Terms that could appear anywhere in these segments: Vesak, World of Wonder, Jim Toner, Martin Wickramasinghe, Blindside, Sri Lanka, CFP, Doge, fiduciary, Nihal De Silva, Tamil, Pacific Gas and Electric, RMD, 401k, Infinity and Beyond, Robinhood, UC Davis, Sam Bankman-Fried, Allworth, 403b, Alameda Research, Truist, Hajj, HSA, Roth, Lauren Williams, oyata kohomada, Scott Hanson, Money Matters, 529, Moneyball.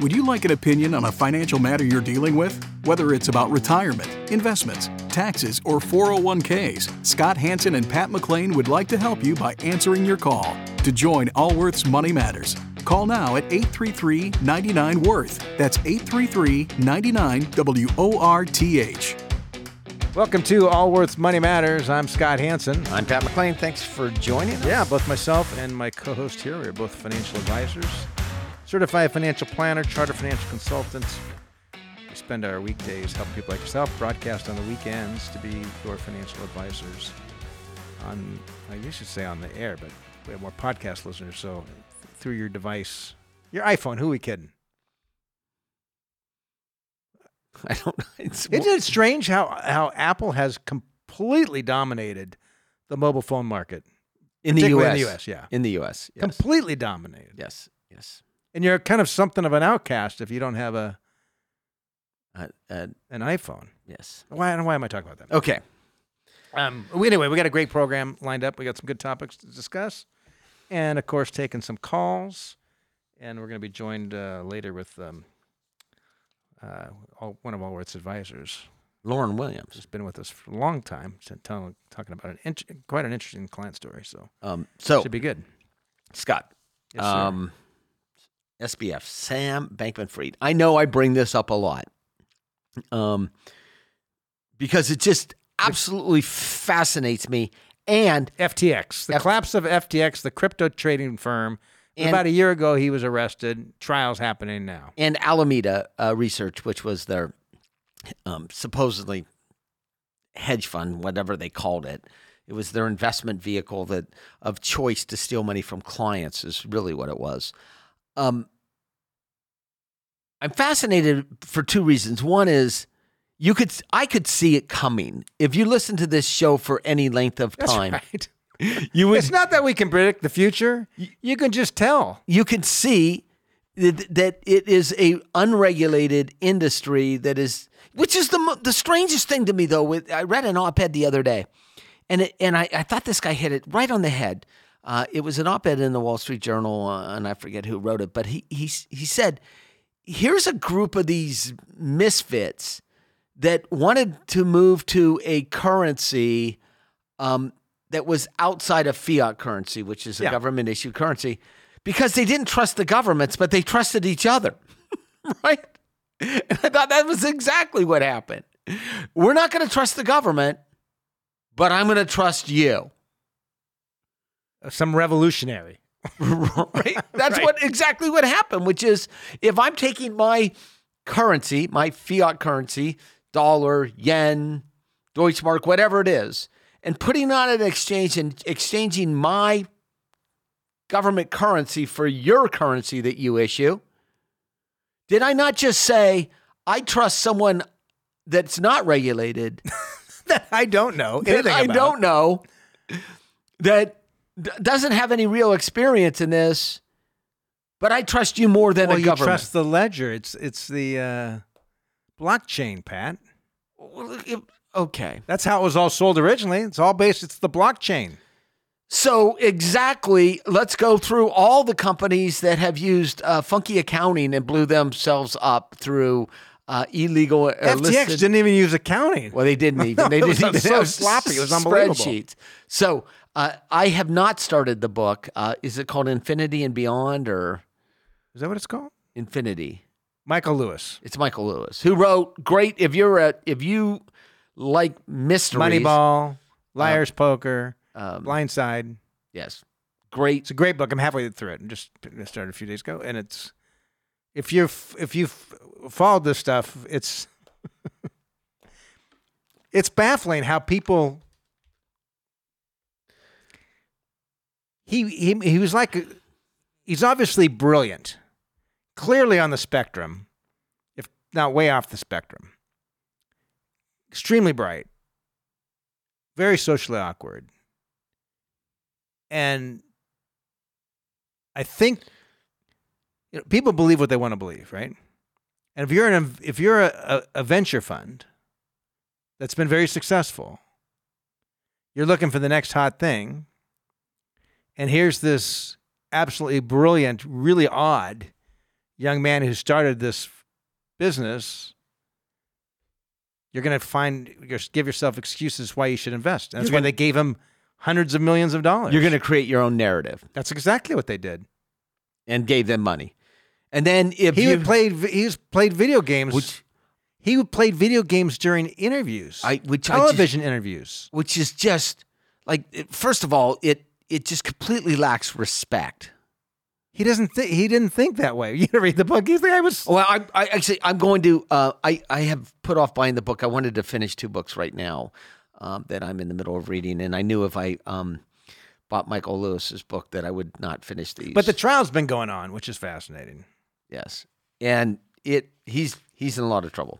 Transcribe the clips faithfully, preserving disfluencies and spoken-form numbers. Would you like an opinion on a financial matter you're dealing with? Whether it's about retirement, investments, taxes, or four oh one Ks, Scott Hanson and Pat McClain would like to help you by answering your call. To join Allworth's Money Matters, call now at eight three three, nine nine, W O R T H. That's eight three three, nine nine, W O R T H. Welcome to Allworth's Money Matters. I'm Scott Hanson. I'm Pat McClain. Thanks for joining us. Yeah, both myself and my co-host here, we're both financial advisors, certified financial planner, chartered financial consultants. We spend our weekdays helping people like yourself, broadcast on the weekends to be your financial advisors. On, I used to say on the air, but we have more podcast listeners, so through your device, your iPhone, who are we kidding? I don't know. It's Isn't it strange how, how Apple has completely dominated the mobile phone market? In the U S. In the U S, yeah. In the U S, yes. Completely dominated. Yes, yes. And you're kind of something of an outcast if you don't have a uh, uh, an iPhone. Yes. Why, why am I talking about that? Okay. Um. Anyway, we got a great program lined up. We got some good topics to discuss. And, of course, taking some calls. And we're going to be joined uh, later with... Um, Uh, all, one of Allworth's advisors, Lauren Williams, has been with us for a long time, telling, talking about an int- quite an interesting client story. So, um, so should be good. Scott, yes, um, S B F, Sam Bankman-Fried. I know I bring this up a lot, um, because it just absolutely fascinates me. And F T X, the F- collapse of F T X, the crypto trading firm. And about a year ago, he was arrested. Trials happening now. And Alameda uh, Research, which was their um, supposedly hedge fund, whatever they called it. It was their investment vehicle that of choice to steal money from clients is really what it was. Um, I'm fascinated for two reasons. One is you could I could see it coming. If you listen to this show for any length of time. That's right. You would, it's not that we can predict the future. You, you can just tell. You can see that, that it is an unregulated industry that is, which is the the strangest thing to me, though. With, I read an op-ed the other day, and it, and I, I thought this guy hit it right on the head. Uh, it was an op-ed in the Wall Street Journal, uh, and I forget who wrote it, but he he he said, here's a group of these misfits that wanted to move to a currency um that was outside of fiat currency, which is a yeah. government-issued currency, because they didn't trust the governments, but they trusted each other, right? And I thought that was exactly what happened. We're not going to trust the government, but I'm going to trust you. Some revolutionary. Right? That's right. what exactly what happened, which is if I'm taking my currency, my fiat currency, dollar, yen, Deutschmark, whatever it is, and putting on an exchange and exchanging my government currency for your currency that you issue, did I not just say, I trust someone that's not regulated? That I don't know. That I about. don't know. That d- doesn't have any real experience in this, but I trust you more than well, a you government. You trust the ledger. It's, it's the uh, blockchain, Pat. Well, it, Okay. That's how it was all sold originally. It's all based, it's the blockchain. So exactly, let's go through all the companies that have used uh, funky accounting and blew themselves up through uh, illegal. Uh, F T X listed. Didn't even use accounting. Well, they didn't even. No, they didn't even. So sloppy. It was unbelievable. Spreadsheets. So uh, I have not started the book. Uh, is it called Infinity and Beyond, or? Is that what it's called? Infinity. Michael Lewis. It's Michael Lewis, who wrote great, if you're a, if you, like mysteries. Moneyball, Liar's uh, Poker, um, Blindside. Yes. Great. It's a great book. I'm halfway through it. I just started a few days ago. And it's, if you've, if you've followed this stuff, it's, it's baffling how people, he, he, he was like, he's obviously brilliant, clearly on the spectrum, if not way off the spectrum. Extremely bright, very socially awkward. And I think you know, people believe what they want to believe, right? And if you're an if you're a, a venture fund that's been very successful, you're looking for the next hot thing. And here's this absolutely brilliant, really odd young man who started this business, you're going to find, you're, give yourself excuses why you should invest. And that's why they gave him hundreds of millions of dollars. You're going to create your own narrative. That's exactly what they did. And gave them money. And then if he you played, he's played video games. Which, he played video games during interviews, I, which television I just, interviews, which is just like, first of all, it it just completely lacks respect. He doesn't think he didn't think that way. You read the book. He's like, I was. Well, I, I actually I'm going to. Uh, I I have put off buying the book. I wanted to finish two books right now um, that I'm in the middle of reading, and I knew if I um, bought Michael Lewis's book that I would not finish these. But the trial's been going on, which is fascinating. Yes, and it he's he's in a lot of trouble.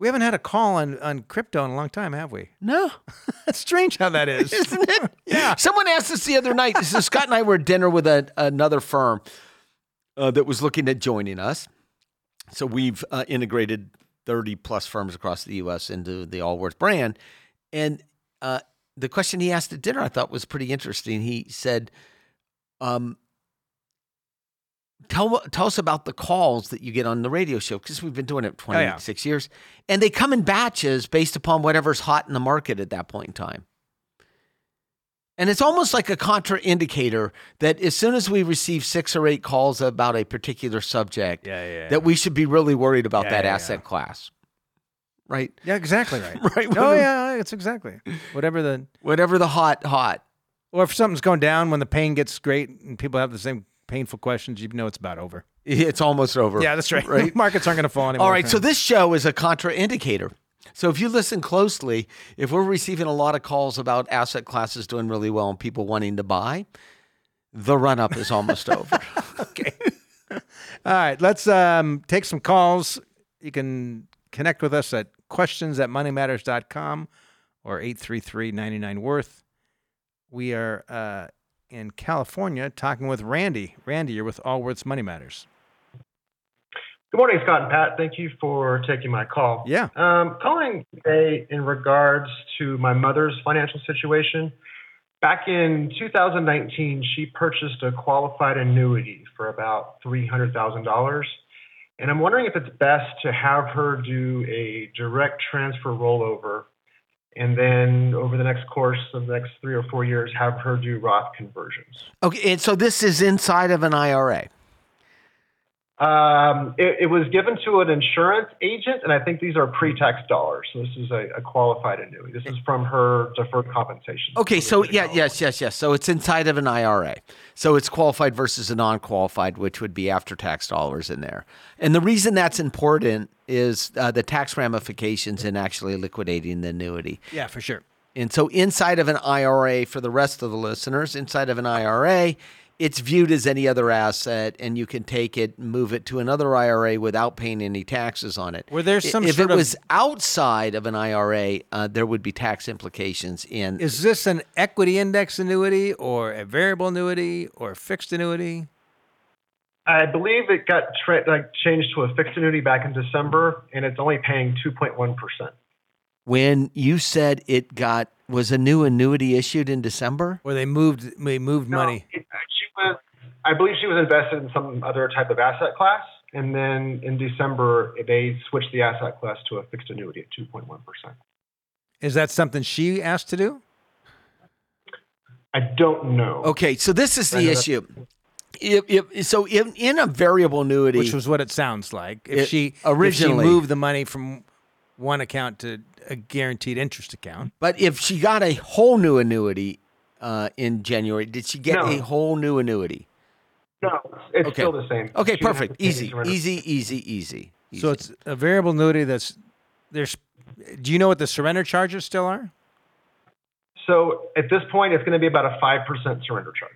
We haven't had a call on, on crypto in a long time, have we? No. That's strange how that is. Isn't it? Yeah. Someone asked us the other night. So Scott and I were at dinner with a, another firm uh, that was looking at joining us. So we've uh, integrated thirty plus firms across the U S into the Allworth brand. And uh, the question he asked at dinner I thought was pretty interesting. He said, um, Tell tell us about the calls that you get on the radio show, because we've been doing it twenty-six oh, yeah. years. And they come in batches based upon whatever's hot in the market at that point in time. And it's almost like a contra indicator that as soon as we receive six or eight calls about a particular subject, yeah, yeah, yeah. that we should be really worried about yeah, that yeah, asset yeah. class. Right? Yeah, exactly right. right? Oh, whatever, yeah, it's exactly. Whatever the... Whatever the hot, hot. Or if something's going down, when the pain gets great and people have the same... painful questions, you know it's about over. It's almost over. Yeah, that's right. right? Markets aren't going to fall anymore. All right, so this show is a contra indicator. So if you listen closely, if we're receiving a lot of calls about asset classes doing really well and people wanting to buy, the run-up is almost over. Okay. All right, let's um, take some calls. You can connect with us at questions at money matters dot com or eight three three, nine nine, worth. We are... Uh, in California, talking with Randy. Randy, you're with Allworth's Money Matters. Good morning, Scott and Pat. Thank you for taking my call. Yeah. Um, calling today in regards to my mother's financial situation. Back in two thousand nineteen, she purchased a qualified annuity for about three hundred thousand dollars. And I'm wondering if it's best to have her do a direct transfer rollover and then over the next course of the next three or four years, have her do Roth conversions. Okay, and so this is inside of an I R A? Um, it, it was given to an insurance agent, and I think these are pre-tax dollars. So this is a, a qualified annuity. This is from her deferred compensation. Okay, so yeah, dollars. yes, yes, yes. So it's inside of an I R A. So it's qualified versus a non-qualified, which would be after-tax dollars in there. And the reason that's important is uh, the tax ramifications in actually liquidating the annuity. Yeah, for sure. And so inside of an I R A, for the rest of the listeners, inside of an I R A, it's viewed as any other asset, and you can take it, move it to another I R A without paying any taxes on it. Were there some if sort it of, was outside of an I R A, uh, there would be tax implications. In is this an equity index annuity, or a variable annuity, or a fixed annuity? I believe it got tra- like changed to a fixed annuity back in December, and it's only paying two point one percent. When you said it got was a new annuity issued in December, or they moved they moved no, money. It, I believe she was invested in some other type of asset class, and then in December, they switched the asset class to a fixed annuity at two point one percent. Is that something she asked to do? I don't know. Okay, so this is the issue. If, if, so in, in a variable annuity... Which was what it sounds like. If, it, she, originally, if she moved the money from one account to a guaranteed interest account. But if she got a whole new annuity... Uh, in January. Did she get no. a whole new annuity? No, it's okay. still the same. Okay, she perfect. Easy, easy, easy, easy, easy. So it's a variable annuity that's there's. Do you know what the surrender charges still are? So at this point, it's going to be about a five percent surrender charge.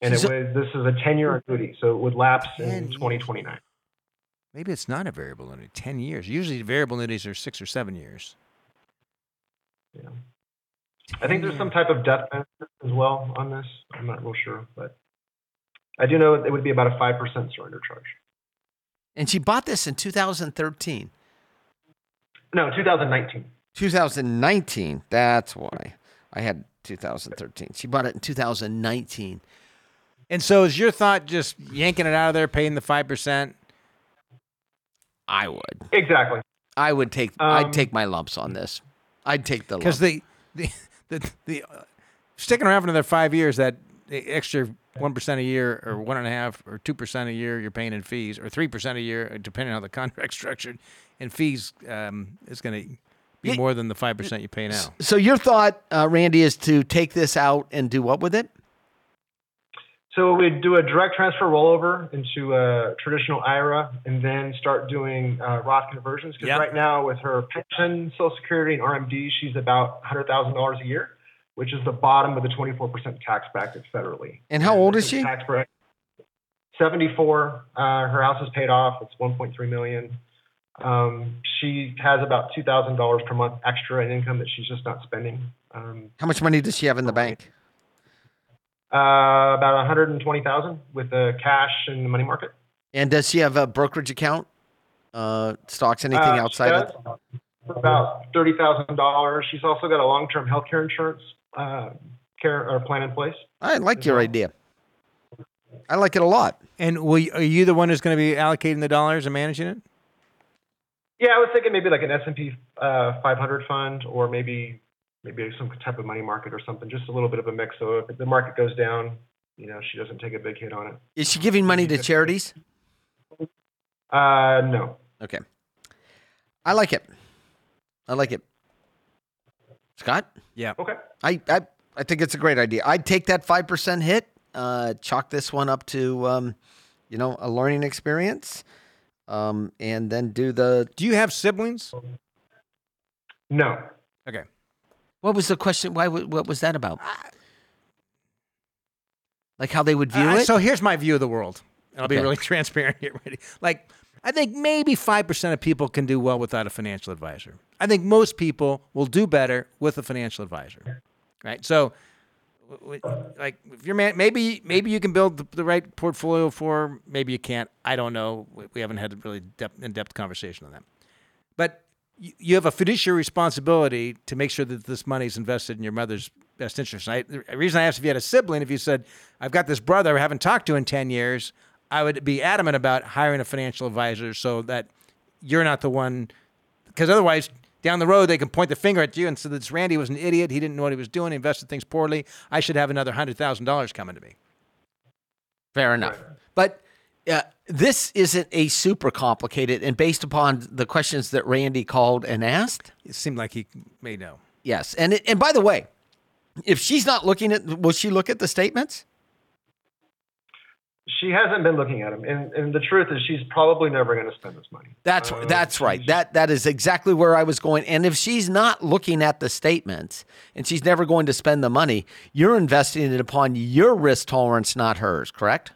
And so, it was, this is a ten-year annuity, so it would lapse in twenty twenty-nine. Maybe it's not a variable annuity, ten years. Usually variable annuities are six or seven years. Yeah. I think there's some type of death benefit as well on this. I'm not real sure, but I do know it would be about a five percent surrender charge. And she bought this in two thousand thirteen. No, two thousand nineteen. two thousand nineteen. That's why I had two thousand thirteen. She bought it in two thousand nineteen. And so is your thought just yanking it out of there, paying the five percent? I would. Exactly. I would take, um, I'd take my lumps on this. I'd take the lumps. Because the, the, the, the uh, sticking around for another five years, that extra one percent a year or one and a half or two percent a year you're paying in fees, or three percent a year, depending on how the contract's structured, and fees um, is going to be more than the five percent you pay now. So your thought, uh, Randy, is to take this out and do what with it? So we'd do a direct transfer rollover into a traditional I R A and then start doing uh, Roth conversions. Because yep. right now with her pension, Social Security, and R M D, she's about one hundred thousand dollars a year, which is the bottom of the twenty-four percent tax bracket federally. And how old is she? Tax bracket, seventy-four. Uh, her house is paid off. It's one point three million dollars. Um, she has about two thousand dollars per month extra in income that she's just not spending. Um, how much money does she have in the bank? Uh, about one hundred twenty thousand dollars with the cash and the money market. And does she have a brokerage account? Uh, stocks, anything uh, outside of it? About thirty thousand dollars. She's also got a long-term healthcare insurance Uh, care or plan in place. I like your idea. I like it a lot. And will you, are you the one who's going to be allocating the dollars and managing it? Yeah, I was thinking maybe like an S and P uh, five hundred fund, or maybe maybe some type of money market or something. Just a little bit of a mix. So if the market goes down, you know, she doesn't take a big hit on it. Is she giving money to charities? Uh, no. Okay. I like it. I like it. Scott? Yeah. Okay. I, I I think it's a great idea. I'd take that five percent hit, uh, chalk this one up to, um, you know, a learning experience, um, and then do the... Do you have siblings? No. Okay. What was the question? Why? What was that about? Uh, like how they would view uh, it? So here's my view of the world. I'll okay. be really transparent here. Like, I think maybe five percent of people can do well without a financial advisor. I think most people will do better with a financial advisor, right? So, like, if you're man, maybe maybe you can build the, the right portfolio for her, maybe you can't. I don't know. We haven't had a really depth, in-depth conversation on that. But you, you have a fiduciary responsibility to make sure that this money is invested in your mother's best interest. And I, the reason I asked if you had a sibling, if you said, "I've got this brother I haven't talked to in ten years," I would be adamant about hiring a financial advisor so that you're not the one, because otherwise, down the road, they can point the finger at you and say that Randy was an idiot. He didn't know what he was doing. He invested things poorly. I should have another one hundred thousand dollars coming to me. Fair enough. But uh, this isn't a super complicated, and based upon the questions that Randy called and asked, it seemed like he may know. Yes. And it, and by the way, if she's not looking at, will she look at the statements? She hasn't been looking at them, and, and the truth is, she's probably never going to spend this money. That's uh, that's right. That that is exactly where I was going. And if she's not looking at the statements, and she's never going to spend the money, you're investing it upon your risk tolerance, not hers. Correct?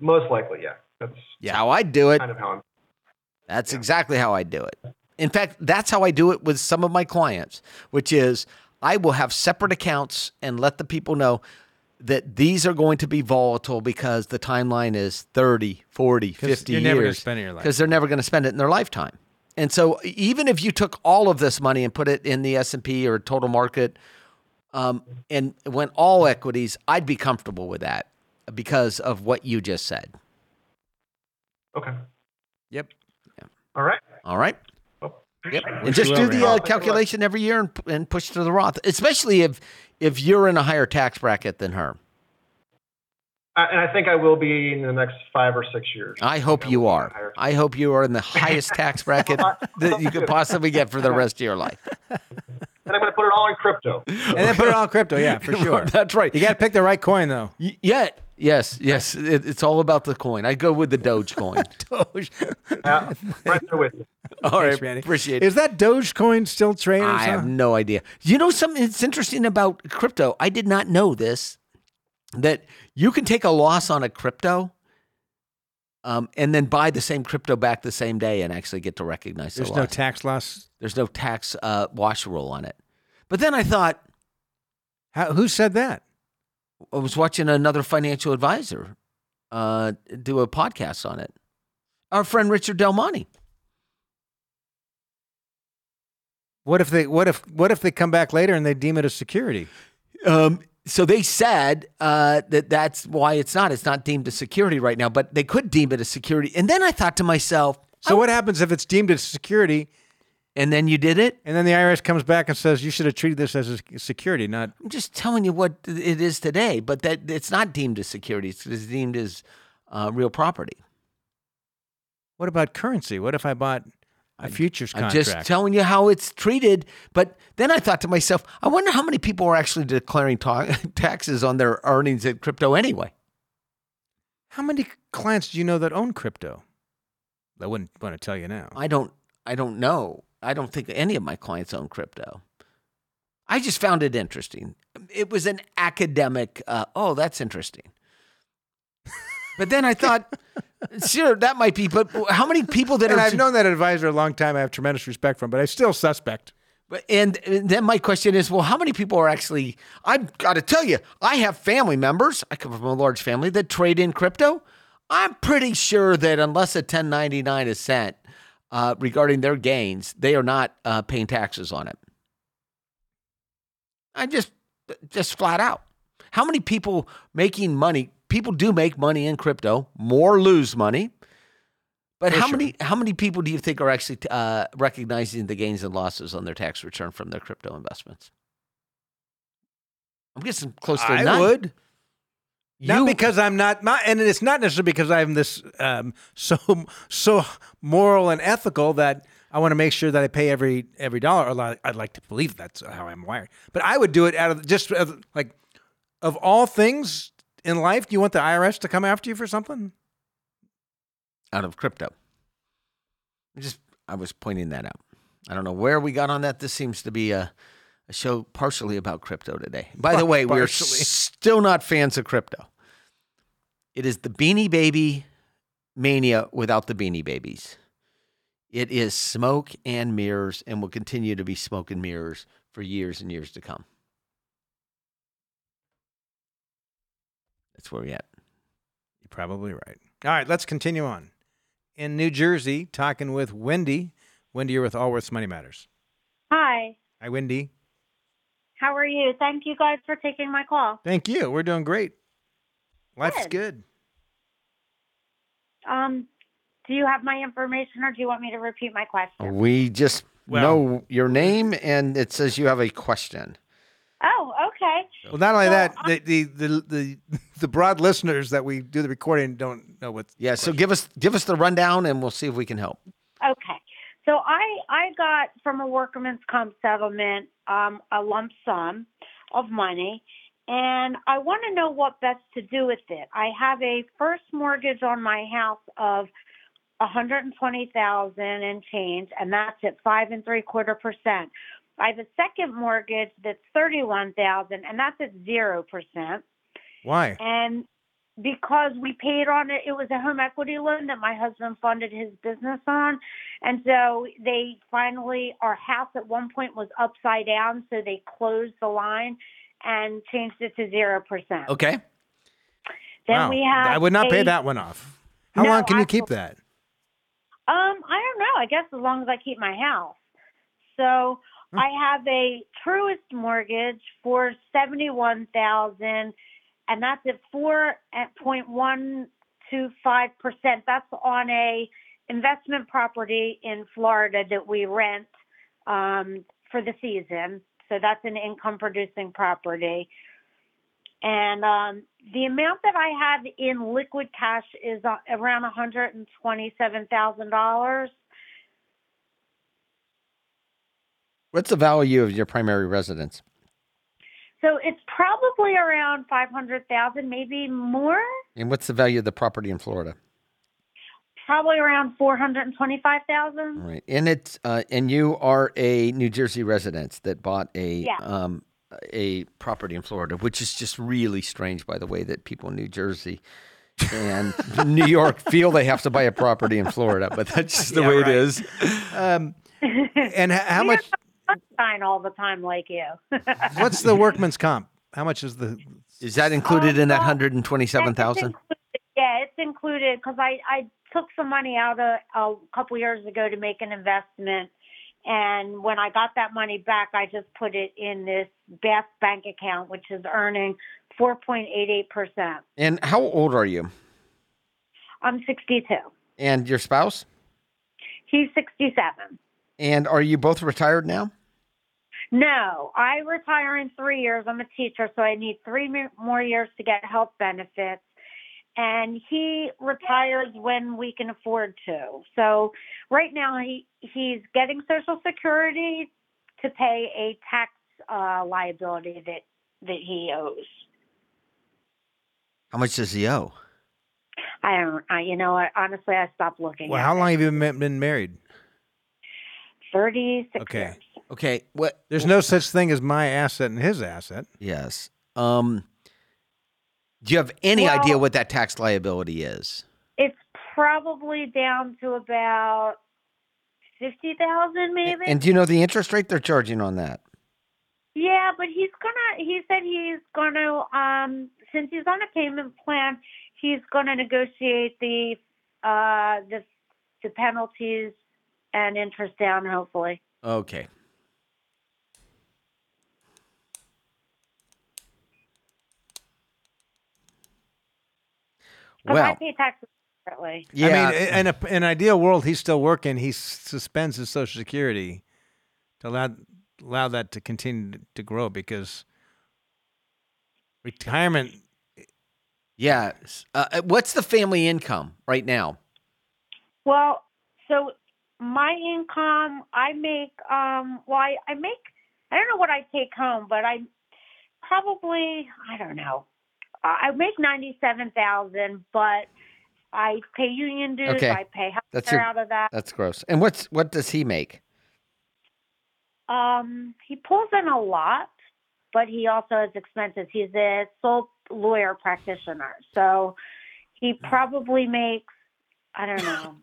Most likely, yeah. That's yeah. how I do it. Kind of how I'm, that's yeah. exactly how I do it. In fact, that's how I do it with some of my clients, which is I will have separate accounts and let the people know that these are going to be volatile because the timeline is thirty, forty, fifty you're years. You're never going to spend it in your life. Because they're never going to spend it in their lifetime. And so even if you took all of this money and put it in the S and P or total market um, and went all equities, I'd be comfortable with that because of what you just said. Okay. Yep. Yeah. All right. All right. Yep. And just do the uh, calculation every year and, and push to the Roth, especially if if you're in a higher tax bracket than her. I, and I think I will be in the next five or six years. I hope I you are. I hope you are in the highest tax bracket that you could possibly get for the rest of your life. And I'm going to put it all in crypto. And then put it all in crypto, yeah, for sure. That's right. You got to pick the right coin, though. Y- yeah. Yes, yes. It, it's all about the coin. I go with the Doge coin. Doge. Yeah, right there with you. All right, thanks, Randy. Appreciate it. Is that Doge coin still trading? I have no idea. You know something that's interesting about crypto? I did not know this, that you can take a loss on a crypto um, and then buy the same crypto back the same day and actually get to recognize the loss. There's no tax loss? There's no tax uh, wash rule on it. But then I thought, how, who said that? I was watching another financial advisor uh, do a podcast on it. Our friend Richard Del Monte. What if they? What if? What if they come back later and they deem it a security? Um, So they said uh, that that's why it's not. It's not deemed a security right now, but they could deem it a security. And then I thought to myself. So what happens if it's deemed a security? And then you did it? And then the I R S comes back and says, you should have treated this as a security, not. I'm just telling you what it is today, but that it's not deemed as security. It's deemed as uh, real property. What about currency? What if I bought a futures contract? I'm just telling you how it's treated. But then I thought to myself, I wonder how many people are actually declaring ta- taxes on their earnings at crypto anyway. How many clients do you know that own crypto? I wouldn't want to tell you now. I don't. I don't know. I don't think any of my clients own crypto. I just found it interesting. It was an academic, uh, oh, that's interesting. But then I thought, sure, that might be, but how many people that and are- I've known that advisor a long time. I have tremendous respect for him, but I still suspect. But, and, and then my question is, well, how many people are actually, I've got to tell you, I have family members, I come from a large family, that trade in crypto. I'm pretty sure that unless a ten ninety-nine is sent, Uh, regarding their gains, they are not uh, paying taxes on it. I just, just flat out. How many people making money? People do make money in crypto, more lose money. But For how sure. many, how many people do you think are actually uh, recognizing the gains and losses on their tax return from their crypto investments? I'm guessing close to I none. would. You, not because I'm not, my, and it's not necessarily because I'm this um, so so moral and ethical that I want to make sure that I pay every every dollar. Or I'd like to believe that's how I'm wired, but I would do it out of just uh, like of all things in life. Do you want the I R S to come after you for something? Out of crypto, I just I was pointing that out. I don't know where we got on that. This seems to be a. A show partially about crypto today. By the way, we're still not fans of crypto. It is the Beanie Baby mania without the Beanie Babies. It is smoke and mirrors and will continue to be smoke and mirrors for years and years to come. That's where we're at. You're probably right. All right, let's continue on. In New Jersey, talking with Wendy. Wendy, you're with Allworth's Money Matters. Hi. Hi, Wendy. How are you? Thank you guys for taking my call. Thank you. We're doing great. Life's good. good. Um, do you have my information or do you want me to repeat my question? We just well, know your name and it says you have a question. Oh, okay. Well, not only so, that, the, the the the the broad listeners that we do the recording don't know what. Yeah, so give us give us the rundown and we'll see if we can help. Okay. So I, I got from a workman's comp settlement um, a lump sum of money, and I want to know what best to do with it. I have a first mortgage on my house of one hundred twenty thousand dollars and change, and that's at five and three quarter percent. I have a second mortgage that's thirty-one thousand dollars, and that's at zero percent. Why? And because we paid on it, it was a home equity loan that my husband funded his business on. And so they finally, our house at one point was upside down, so they closed the line and changed it to zero percent. Okay. Then wow. we have I would not a, pay that one off. How no, long can I, you keep that? Um, I don't know. I guess as long as I keep my house. So hmm. I have a Truist mortgage for seventy-one thousand dollars. And that's at four point one two five percent. That's on a investment property in Florida that we rent um, for the season. So that's an income-producing property. And um, the amount that I have in liquid cash is around one hundred twenty-seven thousand dollars. What's the value of your primary residence? So it's probably around five hundred thousand dollars, maybe more. And what's the value of the property in Florida? Probably around four hundred twenty-five thousand dollars. Right. And it's uh, and you are a New Jersey resident that bought a yeah. um, a property in Florida, which is just really strange, by the way, that people in New Jersey and New York feel they have to buy a property in Florida, but that's just the yeah, way right. it is. Um, and how much... Sign all the time, like you. What's the workman's comp? How much is the? Is that included um, in that hundred and twenty-seven thousand? Yeah, it's included because I, I took some money out a, a couple years ago to make an investment, And when I got that money back, I just put it in this Beth bank account, which is earning four point eight eight percent. And how old are you? I'm sixty-two. And your spouse? He's sixty-seven. And are you both retired now? No, I retire in three years. I'm a teacher, so I need three more years to get health benefits. And he retires when we can afford to. So right now he, he's getting Social Security to pay a tax uh, liability that, that he owes. How much does he owe? I don't, I, you know, I, honestly, I stopped looking. Well, how long have you been, been married? thirty-six okay. years. Okay. What? There's no such thing as my asset and his asset. Yes. Um. Do you have any well, idea what that tax liability is? It's probably down to about fifty thousand dollars maybe. And do you know the interest rate they're charging on that? Yeah, but he's going to, he said he's going to, um, since he's on a payment plan, he's going to negotiate the, uh, the, the penalties and interest down, hopefully. Okay. Well, I pay taxes separately. Yeah. I mean, in, a, in an ideal world, he's still working. He suspends his Social Security to allow allow that to continue to grow because retirement. Yeah. Uh, what's the family income right now? Well, so my income, I make. Um, well, I, I make. I don't know what I take home, but I probably. I don't know. I make ninety-seven thousand dollars, but I pay union dues. Okay. I pay healthcare out of that. That's gross. And what's what does he make? Um, he pulls in a lot, but he also has expenses. He's a sole lawyer practitioner, so he probably makes I don't know,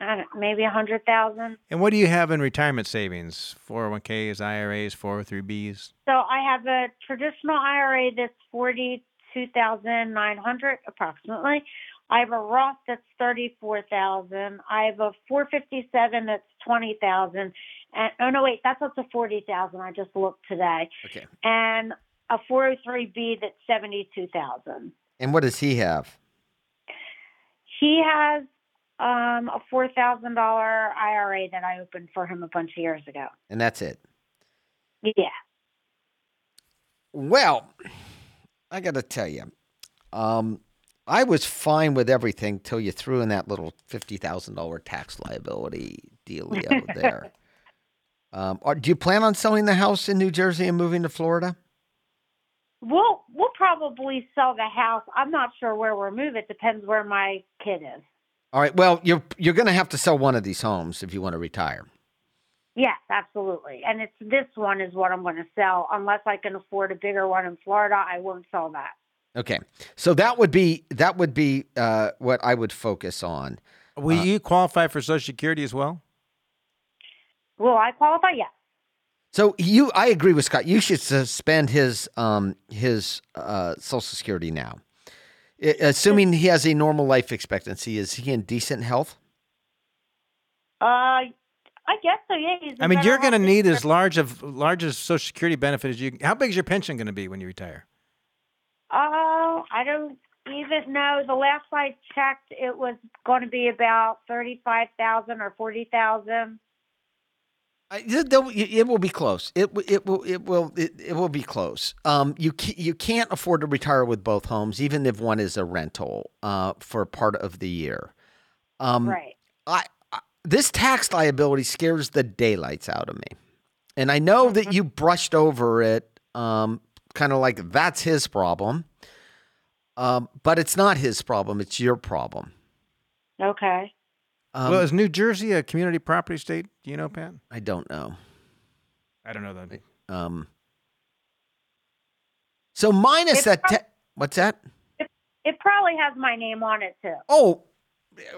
I don't, maybe one hundred thousand dollars. And what do you have in retirement savings? four oh one k's, I R As, four oh three b's. So I have a traditional I R A that's forty-two thousand nine hundred dollars approximately. I have a Roth that's thirty-four thousand dollars. I have a four fifty-seven that's twenty thousand dollars. And oh no, wait, that's up to forty thousand dollars. I just looked today. Okay. And a four oh three b that's seventy-two thousand dollars. And what does he have? He has um, a four thousand dollars I R A that I opened for him a bunch of years ago. And that's it. Yeah. Well, I got to tell you, um, I was fine with everything till you threw in that little fifty thousand dollars tax liability dealio there. Um, are, do you plan on selling the house in New Jersey and moving to Florida? We'll, we'll probably sell the house. I'm not sure where we're moving. It depends where my kid is. All right. Well, you're, you're going to have to sell one of these homes if you want to retire. Yes, absolutely. And it's this one is what I'm going to sell. Unless I can afford a bigger one in Florida, I won't sell that. Okay. So that would be that would be uh, what I would focus on. Will uh, you qualify for Social Security as well? Will I qualify? Yes. So you, I agree with Scott. You should suspend his um, his uh, Social Security now. Assuming he has a normal life expectancy, is he in decent health? Uh I guess so, yeah. He's I mean, you're going to need as large of large a Social Security benefit as you can. How big is your pension going to be when you retire? Oh, I don't even know. The last I checked, it was going to be about thirty-five thousand dollars or forty thousand dollars. It will be close. It it will it will it, it will be close. Um, you you can't afford to retire with both homes, even if one is a rental uh, for part of the year. Um, right. I. This tax liability scares the daylights out of me. And I know that you brushed over it, um, kind of like that's his problem. Um, but it's not his problem. It's your problem. Okay. Um, well, is New Jersey a community property state? Do you know, Pat? I don't know. I don't know that. Um, so minus it that pro- te- – what's that? It, it probably has my name on it too. Oh,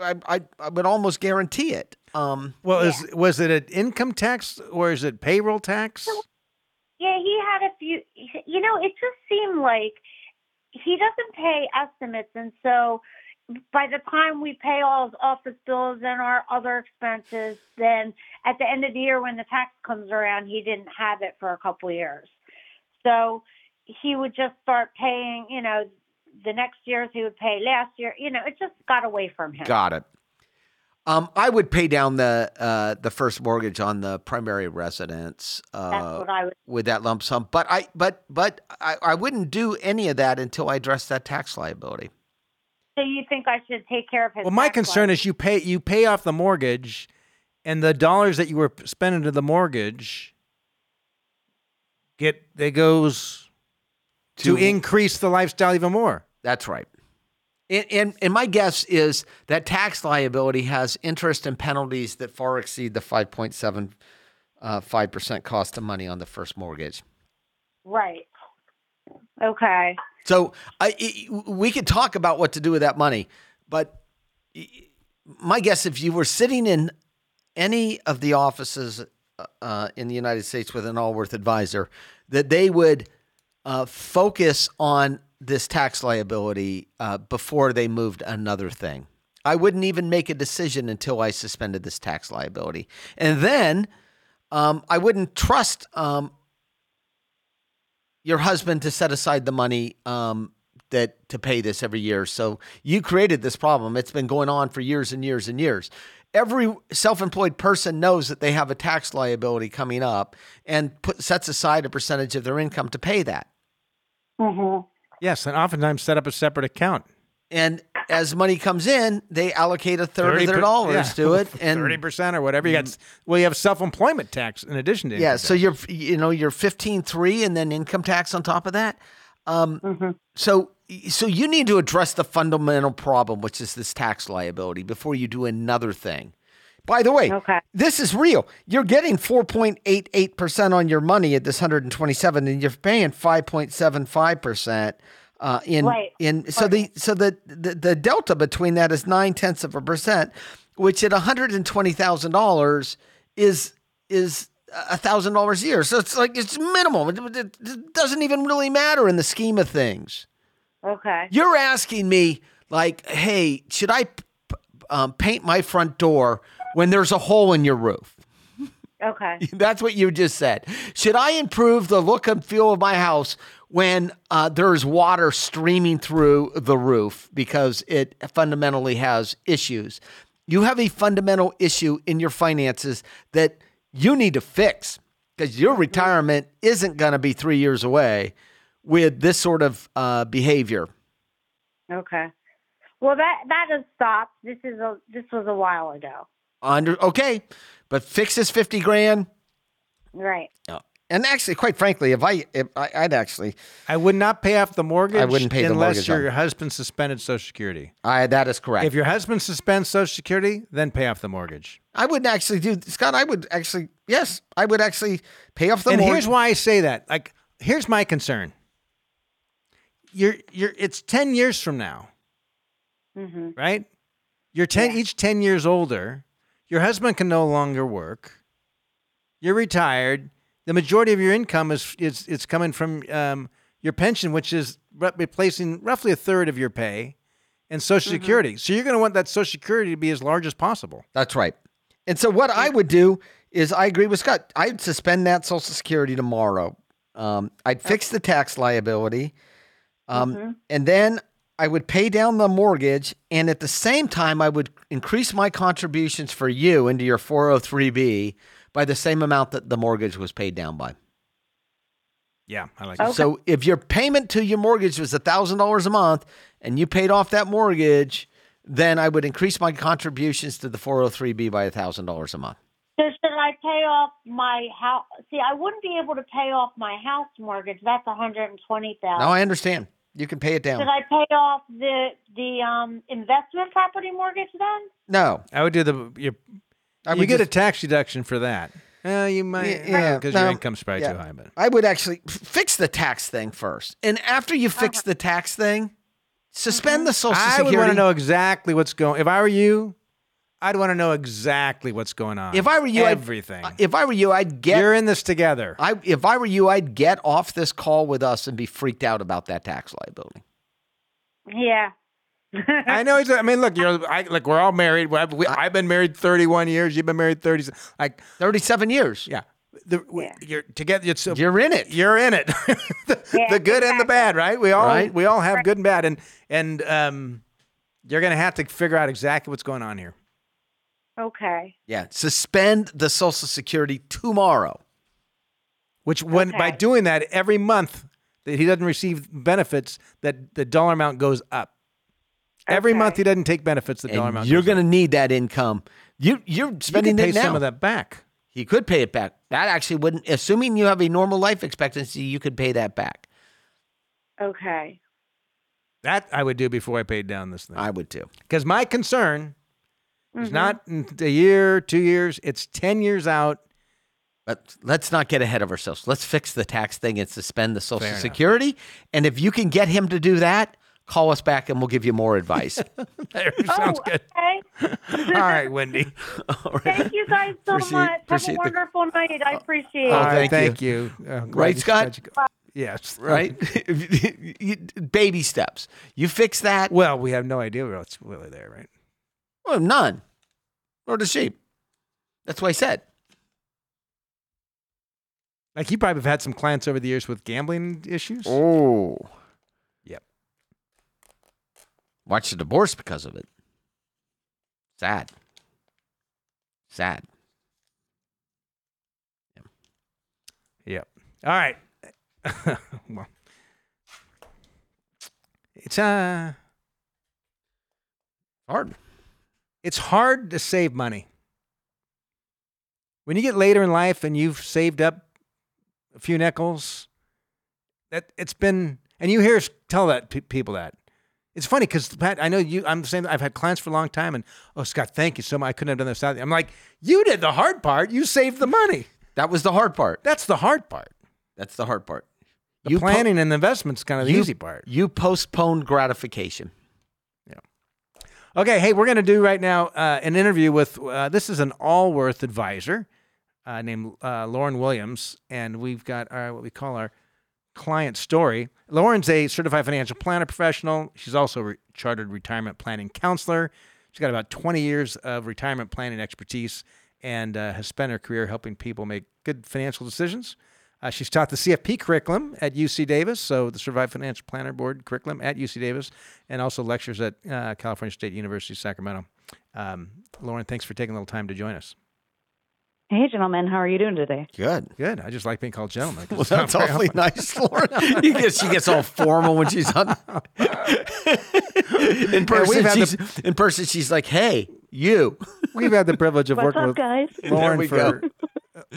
I, I I would almost guarantee it. Um, well, yeah. is, was it an income tax or is it payroll tax? So, yeah, he had a few. You know, it just seemed like he doesn't pay estimates, and so by the time we pay all of office bills and our other expenses, then at the end of the year when the tax comes around, he didn't have it for a couple of years. So he would just start paying, you know, the next years he would pay last year. You know, it just got away from him. Got it. Um, I would pay down the uh, the first mortgage on the primary residence uh, That's what I would. with that lump sum, but I but but I, I wouldn't do any of that until I address that tax liability. So you think I should take care of his? Well, my concern life. is you pay you pay off the mortgage, and the dollars that you were spending to the mortgage get they goes to, to increase the lifestyle even more. That's right. And, and and my guess is that tax liability has interest and penalties that far exceed the five point seven five percent uh, cost of money on the first mortgage. Right. Okay. So I, it, we could talk about what to do with that money, but my guess, if you were sitting in any of the offices uh, in the United States with an Allworth advisor, that they would uh, focus on this tax liability uh, before they moved another thing. I wouldn't even make a decision until I suspended this tax liability. And then um, I wouldn't trust um, your husband to set aside the money um, that to pay this every year. So you created this problem. It's been going on for years and years and years. Every self-employed person knows that they have a tax liability coming up and put, sets aside a percentage of their income to pay that. Mm-hmm. Yes, and oftentimes set up a separate account. And as money comes in, they allocate a third of their dollars yeah. to it, and thirty percent or whatever. You got well, you have self-employment tax in addition to yeah. Tax. So you're you know you're fifteen three, and then income tax on top of that. Um, mm-hmm. So so you need to address the fundamental problem, which is this tax liability, before you do another thing. By the way, okay. This is real. You're getting four point eight eight percent on your money at this one hundred twenty-seven, and you're paying five point seven five percent uh, in right. in. So okay. the so the, the the delta between that is nine tenths of a percent, which at one hundred twenty thousand dollars is is a thousand dollars a year. So it's like it's minimal. It, it, it doesn't even really matter in the scheme of things. Okay, you're asking me like, hey, should I p- um, paint my front door when there's a hole in your roof? Okay. That's what you just said. Should I improve the look and feel of my house when uh, there's water streaming through the roof because it fundamentally has issues? You have a fundamental issue in your finances that you need to fix because your retirement isn't going to be three years away with this sort of uh, behavior. Okay. Well, that, that has stopped. This is a, this was a while ago. Under okay, but fix this fifty grand, right? Oh. And actually, quite frankly, if I, if I, I'd actually, I would not pay off the mortgage. I wouldn't pay unless the mortgage your husband suspended Social Security. I that is correct. If your husband suspends Social Security, then pay off the mortgage. I wouldn't actually do Scott. I would actually, yes, I would actually pay off the. And mortgage. Here's why I say that. Like, here's my concern. You're, you're. It's ten years from now, mm-hmm. right? You're ten. Yeah. Each ten years older. Your husband can no longer work. You're retired. The majority of your income is is it's coming from um, your pension, which is replacing roughly a third of your pay, and Social mm-hmm. Security. So you're going to want that Social Security to be as large as possible. That's right. And so what I would do is I agree with Scott. I'd suspend that Social Security tomorrow. Um, I'd fix the tax liability, um, mm-hmm. and then I would pay down the mortgage, and at the same time, I would increase my contributions for you into your four oh three B by the same amount that the mortgage was paid down by. Yeah, I like okay. it. So if your payment to your mortgage was one thousand dollars a month and you paid off that mortgage, then I would increase my contributions to the four oh three B by one thousand dollars a month. So should I pay off my house? See, I wouldn't be able to pay off my house mortgage. That's one hundred twenty thousand dollars. No, I understand. You can pay it down. Should I pay off the the um, investment property mortgage then? No, I would do the. Your, I would you get just, a tax deduction for that. Uh, you might, yeah, because yeah, no, your income's probably yeah. too high. But I would actually f- fix the tax thing first, and after you fix uh-huh. the tax thing, suspend mm-hmm. the Social Security. I would want to know exactly what's going. If I were you, I'd want to know exactly what's going on. If I were you, everything. I'd, if I were you, I'd get. You're in this together. I, if I were you, I'd get off this call with us and be freaked out about that tax liability. Yeah, I know. It's, I mean, look, you're. I, like we're all married. We, we, I've been married thirty-one years. You've been married thirty, like thirty-seven years. Yeah. The, yeah. You're together. It's a, you're in it. You're in it. the, yeah, the good exactly. and the bad, right? We all right? we all have right. good and bad, and and um, you're going to have to figure out exactly what's going on here. Okay. Yeah. Suspend the Social Security tomorrow. Which when okay. by doing that every month that he doesn't receive benefits, that the dollar amount goes up. Okay. Every month he doesn't take benefits, the and dollar amount. You're going to need that income. You you're spending you can pay it now. Some of that back. He could pay it back. That actually wouldn't, assuming you have a normal life expectancy, you could pay that back. Okay. That I would do before I paid down this thing. I would too. Because my concern mm-hmm. is not a year, two years, it's ten years out. But let's not get ahead of ourselves. Let's fix the tax thing and suspend the Social Fair Security. Enough. And if you can get him to do that, call us back and we'll give you more advice. There, oh, sounds good. Okay. All right, Wendy. All right. Thank you guys so appreciate, much. Appreciate Have a wonderful the... night. I appreciate it. Oh, thank, thank you. you. Uh, right, Scott? You yes. Right? Baby steps. You fix that. Well, we have no idea what's really there, right? Well, none. Nor does she. That's what I said. Like, you probably have had some clients over the years with gambling issues. Oh. Watch the divorce because of it. Sad. Sad. Yep. yep. All right. Well, it's uh hard. It's hard to save money. When you get later in life and you've saved up a few nickels, that it's been, and you hear us tell that to people that. It's funny because, Pat, I know you, I'm the same. I've had clients for a long time, and, oh, Scott, thank you so much. I couldn't have done this without you. I'm like, you did the hard part. You saved the money. That was the hard part. That's the hard part. That's the hard part. The you planning po- and investment's kind of the you, easy part. You postponed gratification. Yeah. Okay, hey, we're going to do right now uh, an interview with, uh, this is an Allworth advisor uh, named uh, Lauren Williams, and we've got our what we call our client story. Lauren's a certified financial planner professional. She's also a re- chartered retirement planning counselor. She's got about twenty years of retirement planning expertise and uh, has spent her career helping people make good financial decisions. Uh, she's taught the C F P curriculum at U C Davis, so the Certified Financial Planner Board curriculum at U C Davis, and also lectures at uh, California State University Sacramento. Um, Lauren, thanks for taking a little time to join us. Hey, gentlemen. How are you doing today? Good. Good. I just like being called gentleman. Well, that's awfully often. Nice, Lauren. You get, she gets all formal when she's on. in, person, yeah, she's, the, in person, she's like, hey, you. We've had the privilege of What's working up, with guys? Lauren for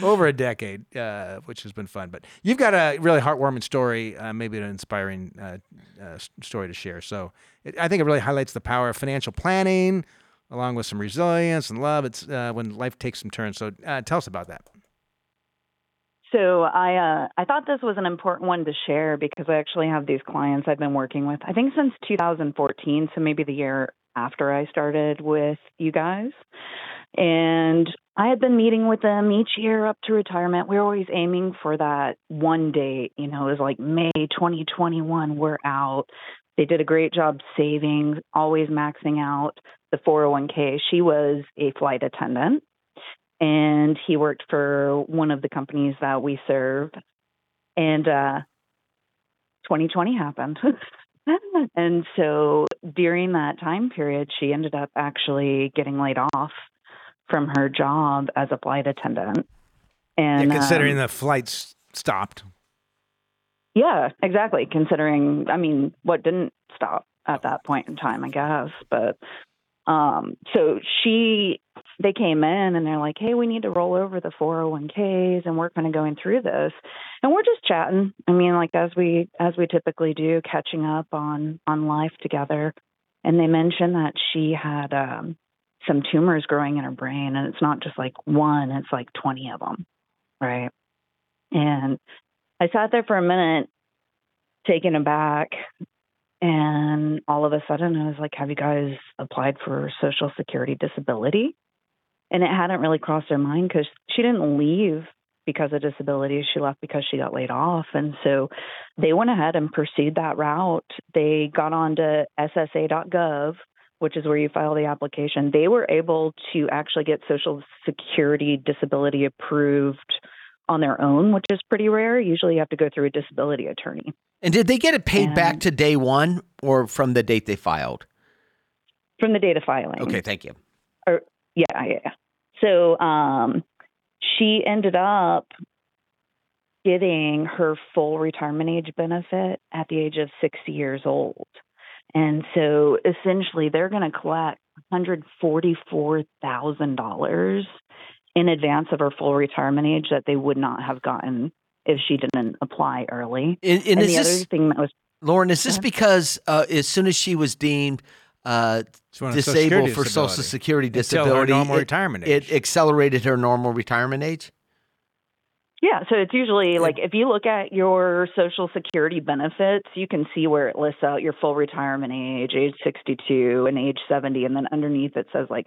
over a decade, uh, which has been fun. But you've got a really heartwarming story, uh, maybe an inspiring uh, uh, story to share. So it, I think it really highlights the power of financial planning, along with some resilience and love. It's uh, when life takes some turns. So uh, tell us about that. So I uh, I thought this was an important one to share because I actually have these clients I've been working with, I think since two thousand fourteen, so maybe the year after I started with you guys. And I had been meeting with them each year up to retirement. We were always aiming for that one date. You know, it was like May twenty twenty-one, we're out. They did a great job saving, always maxing out the four oh one k. She was a flight attendant, and he worked for one of the companies that we serve. And uh, twenty twenty happened. And so during that time period, she ended up actually getting laid off from her job as a flight attendant. And yeah, considering um, the flights stopped. Yeah, exactly. Considering, I mean, what didn't stop at that point in time, I guess, but. Um, so she, they came in and they're like, hey, we need to roll over the four oh one k's and we're kind of going through this and we're just chatting. I mean, like as we, as we typically do, catching up on, on life together. And they mentioned that she had, um, some tumors growing in her brain, and it's not just like one, it's like twenty of them. Right. And I sat there for a minute, taken aback. And all of a sudden, I was like, have you guys applied for Social Security disability? And it hadn't really crossed her mind because she didn't leave because of disabilities. She left because she got laid off. And so they went ahead and pursued that route. They got on to S S A dot gov, which is where you file the application. They were able to actually get Social Security disability approved on their own, which is pretty rare. Usually you have to go through a disability attorney. And did they get it paid and back to day one or from the date they filed? From the date of filing. Okay, thank you. Or, yeah, yeah. So um, she ended up getting her full retirement age benefit at the age of sixty years old. And so essentially they're going to collect one hundred forty-four thousand dollars in advance of her full retirement age that they would not have gotten if she didn't apply early. And, and, and is the this, other thing that was Lauren, is this because uh, as soon as she was deemed uh, disabled for Social Security disability, normal it, retirement age. It accelerated her normal retirement age? Yeah, so it's usually like if you look at your Social Security benefits, you can see where it lists out your full retirement age, age sixty-two and age seventy. And then underneath it says like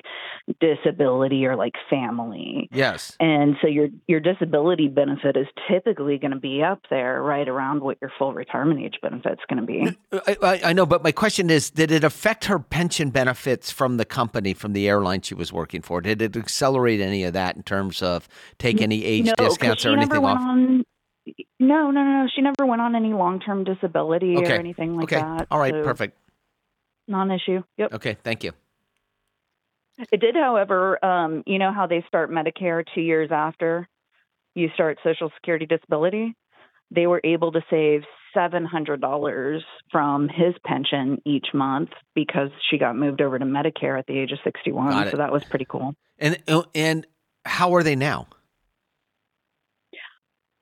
disability or like family. Yes. And so your your disability benefit is typically going to be up there right around what your full retirement age benefit is going to be. I, I know, but my question is, did it affect her pension benefits from the company, from the airline she was working for? Did it accelerate any of that in terms of take any age no, discounts or anything? Never went on, no, no, no. She never went on any long-term disability okay. or anything like okay. that. All right, so perfect. Non-issue. Yep. Okay, thank you. It did, however, um, you know how they start Medicare two years after you start Social Security disability? They were able to save seven hundred dollars from his pension each month because she got moved over to Medicare at the age of sixty-one. So that was pretty cool. And and how are they now?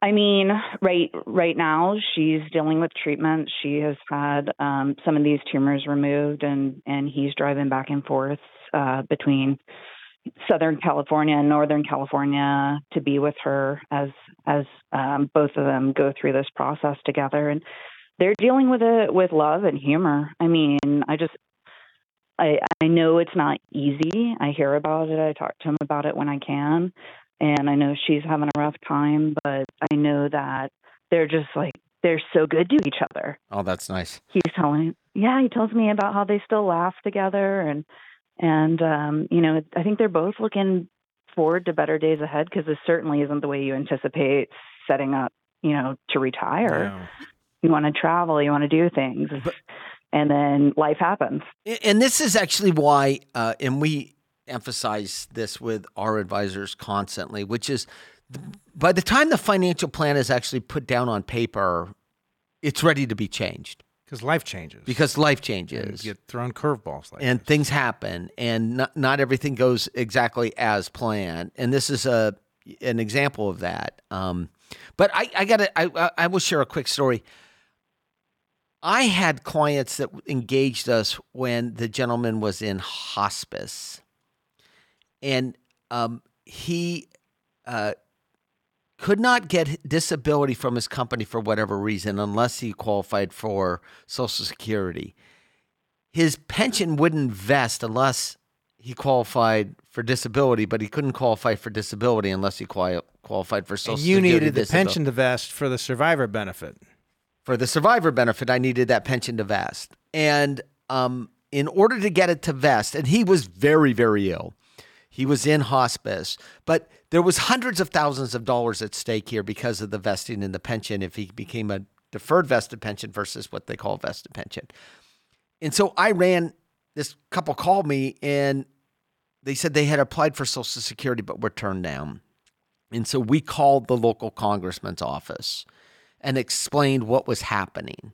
I mean, right right now, she's dealing with treatment. She has had um, some of these tumors removed, and, and he's driving back and forth uh, between Southern California and Northern California to be with her as as um, both of them go through this process together. And they're dealing with it with love and humor. I mean, I just I, I know it's not easy. I hear about it. I talk to him about it when I can. And I know she's having a rough time, but I know that they're just like, they're so good to each other. Oh, that's nice. He's telling, yeah, he tells me about how they still laugh together. And, and um, you know, I think they're both looking forward to better days ahead because this certainly isn't the way you anticipate setting up, you know, to retire. No. You want to travel, you want to do things, but, and then life happens. And this is actually why, uh, and we, emphasize this with our advisors constantly, which is the, by the time the financial plan is actually put down on paper, it's ready to be changed. Because life changes. Because life changes. You get thrown curveballs like and this. Things happen, and not, not everything goes exactly as planned. And this is a an example of that. Um, but I, I gotta, I, I will share a quick story. I had clients that engaged us when the gentleman was in hospice. And um, he uh, could not get disability from his company for whatever reason unless he qualified for Social Security. His pension wouldn't vest unless he qualified for disability, but he couldn't qualify for disability unless he quali- qualified for Social Security. And you needed the pension to vest for the survivor benefit. For the survivor benefit, I needed that pension to vest. And um, in order to get it to vest, and he was very, very ill. He was in hospice, but there was hundreds of thousands of dollars at stake here because of the vesting in the pension if he became a deferred vested pension versus what they call vested pension. And so I ran, this couple called me and they said they had applied for Social Security, but were turned down. And so we called the local congressman's office and explained what was happening.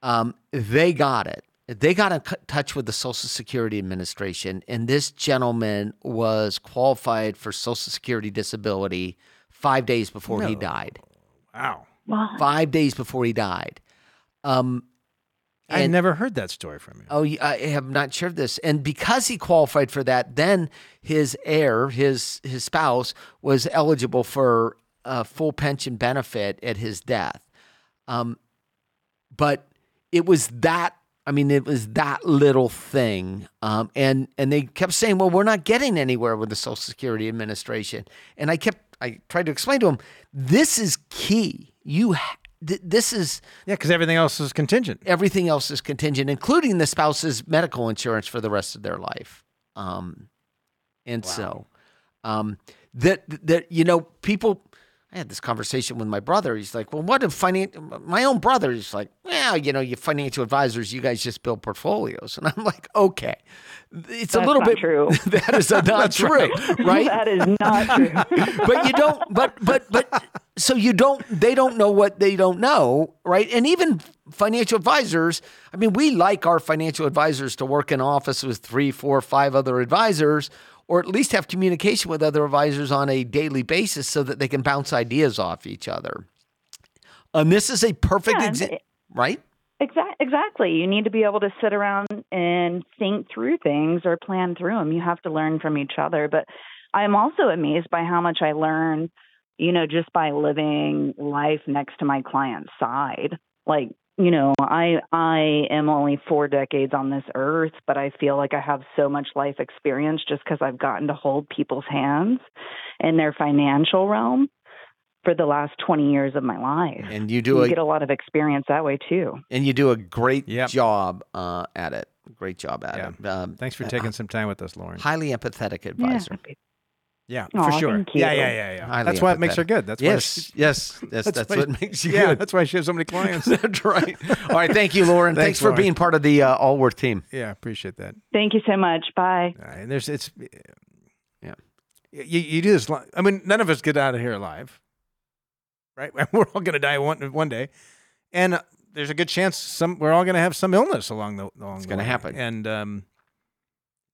Um, they got it. They got in touch with the Social Security Administration, and this gentleman was qualified for Social Security disability five days before no. he died. Wow. Wow. Five days before he died. Um, I never heard that story from you. Oh, I have not shared this. And because he qualified for that, then his heir, his his spouse, was eligible for a full pension benefit at his death. Um, but it was that I mean, it was that little thing. Um, and, and they kept saying, well, we're not getting anywhere with the Social Security Administration. And I kept I tried to explain to him, this is key. You, th- this is... Yeah, because everything else is contingent. Everything else is contingent, including the spouse's medical insurance for the rest of their life. Um, and wow. so, um, that, that, you know, people... I had this conversation with my brother. He's like, well, what if finance... My own brother is like, well, you know, you financial advisors, you guys just build portfolios. And I'm like, okay. It's That's a little not bit... True. That is not That's true, right. right? That is not true. But you don't... But, but, but... So you don't... They don't know what they don't know, right? And even financial advisors... I mean, we like our financial advisors to work in office with three, four, five other advisors... or at least have communication with other advisors on a daily basis so that they can bounce ideas off each other. And this is a perfect yeah, example, right? Exa- exactly. You need to be able to sit around and think through things or plan through them. You have to learn from each other. But I'm also amazed by how much I learn, you know, just by living life next to my client's side. Like, you know, I I am only four decades on this earth, but I feel like I have so much life experience just because I've gotten to hold people's hands in their financial realm for the last twenty years of my life. And you do you a, get a lot of experience that way too. And you do a great yep. job uh, at it. Great job at yeah. it. Um, Thanks for taking uh, some time with us, Lauren. Highly empathetic advisor. Yeah. Yeah, Aww, for sure. Thank you. Yeah, yeah, yeah, yeah. Highly that's why it makes her good. That's yes, she, yes, yes. That's, that's what makes you yeah, good. That's why she has so many clients. That's right. All right, thank you, Lauren. Thanks, Thanks Lauren. for being part of the uh, Allworth team. Yeah, appreciate that. Thank you so much. Bye. All right, and there's it's, yeah, you you do this. I mean, none of us get out of here alive, right? We're all gonna die one one day, and uh, there's a good chance some we're all gonna have some illness along the along. It's the gonna way. happen, and um.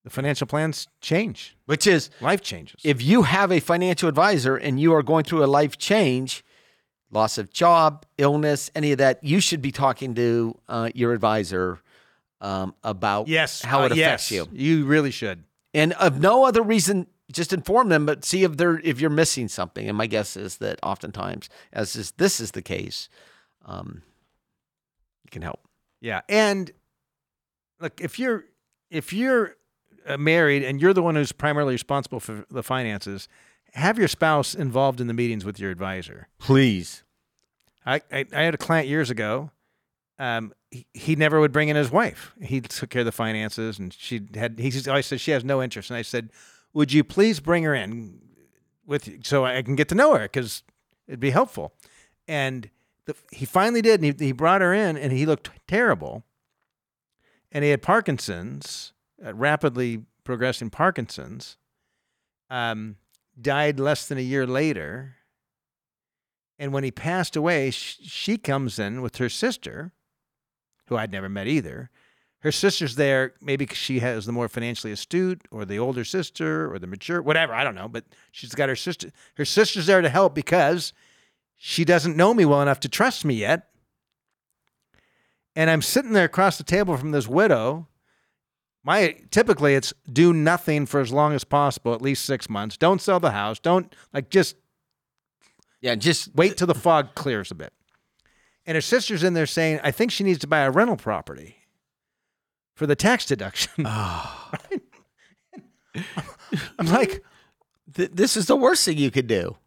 The financial plans change. Which is... Life changes. If you have a financial advisor and you are going through a life change, loss of job, illness, any of that, you should be talking to uh, your advisor um, about yes, how it uh, affects yes. you. You really should. And of no other reason, just inform them, but see if they're if you're missing something. And my guess is that oftentimes, as is, this is the case, um, you can help. Yeah. And look, if you're if you're... married and you're the one who's primarily responsible for the finances, have your spouse involved in the meetings with your advisor. Please. I I, I had a client years ago. Um, he, he never would bring in his wife. He took care of the finances, and she had. He always said she has no interest. And I said, "Would you please bring her in with you so I can get to know her because it'd be helpful." And the, he finally did, and he, he brought her in, and he looked terrible, and he had Parkinson's. Uh, rapidly progressing Parkinson's, um, died less than a year later. And when he passed away, sh- she comes in with her sister, who I'd never met either. Her sister's there, maybe because she has the more financially astute or the older sister or the mature, whatever, I don't know. But she's got her sister. Her sister's there to help because she doesn't know me well enough to trust me yet. And I'm sitting there across the table from this widow. My typically it's do nothing for as long as possible, at least six months. Don't sell the house. Don't like just yeah, just wait till the fog clears a bit. And her sister's in there saying, "I think she needs to buy a rental property for the tax deduction." Oh. I'm like, this is the worst thing you could do.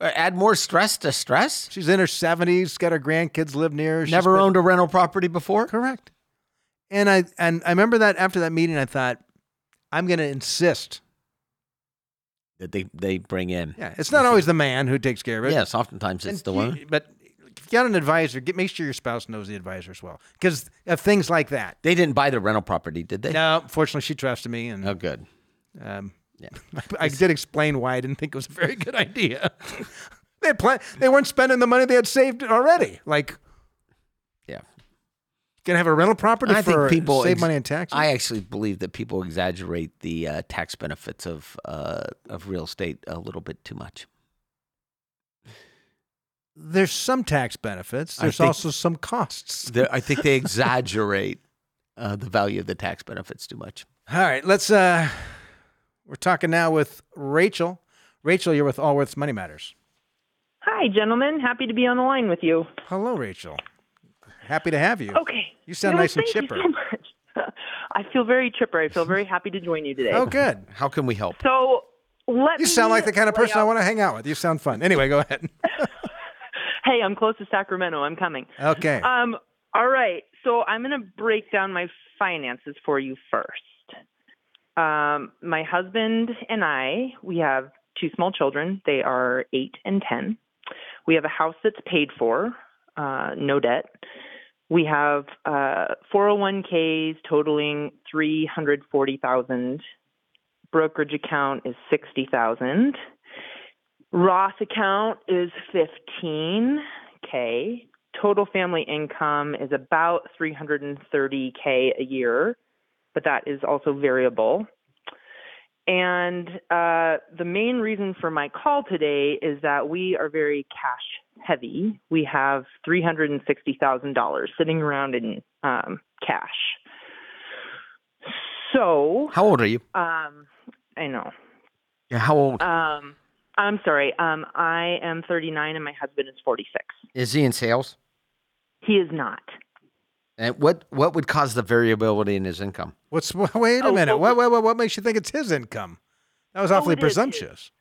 Add more stress to stress. She's in her seventies, got her grandkids live near her. Never owned a rental property before. Correct. And I and I remember that after that meeting, I thought, I'm going to insist that they, they bring in. Yeah, it's not always the man who takes care of it. Yes, oftentimes it's and the you, one. But if you got an advisor, get make sure your spouse knows the advisor as well, because of things like that. They didn't buy the rental property, did they? No, fortunately, she trusted me. And, oh, good. Um, yeah, I, I did explain why I didn't think it was a very good idea. they plan, they weren't spending the money they had saved already. Like. Gonna have a rental property I for think people save ex- money in taxes. I actually believe that people exaggerate the uh, tax benefits of uh, of real estate a little bit too much. There's some tax benefits. There's think, also some costs. I think they exaggerate uh, the value of the tax benefits too much. All right, let's. Uh, we're talking now with Rachel. Rachel, you're with Allworth's Money Matters. Hi, gentlemen. Happy to be on the line with you. Hello, Rachel. Happy to have you. Okay. You sound no, nice and chipper. Thank you so much. I feel very chipper. I feel very happy to join you today. Oh, good. How can we help? So Let you sound like the kind of person out. I want to hang out with. You sound fun. Anyway, go ahead. Hey, I'm close to Sacramento. I'm coming. Okay. Um. All right. So I'm going to break down my finances for you first. Um, my husband and I, we have two small children. They are eight and ten. We have a house that's paid for, uh, no debt. We have uh, four oh one k's totaling three hundred forty thousand dollars. Brokerage account is sixty thousand dollars. Roth account is fifteen k. Total family income is about three hundred thirty k a year, but that is also variable. And uh, the main reason for my call today is that we are very cash heavy. We have three hundred sixty thousand dollars sitting around in um, cash. So, how old are you? Um, I know. Yeah, how old? Um, I'm sorry. Um, I am thirty-nine and my husband is forty-six. Is he in sales? He is not. And what, what would cause the variability in his income? What's Wait a oh, minute. What, what, what makes you think it's his income? That was awfully oh, presumptuous.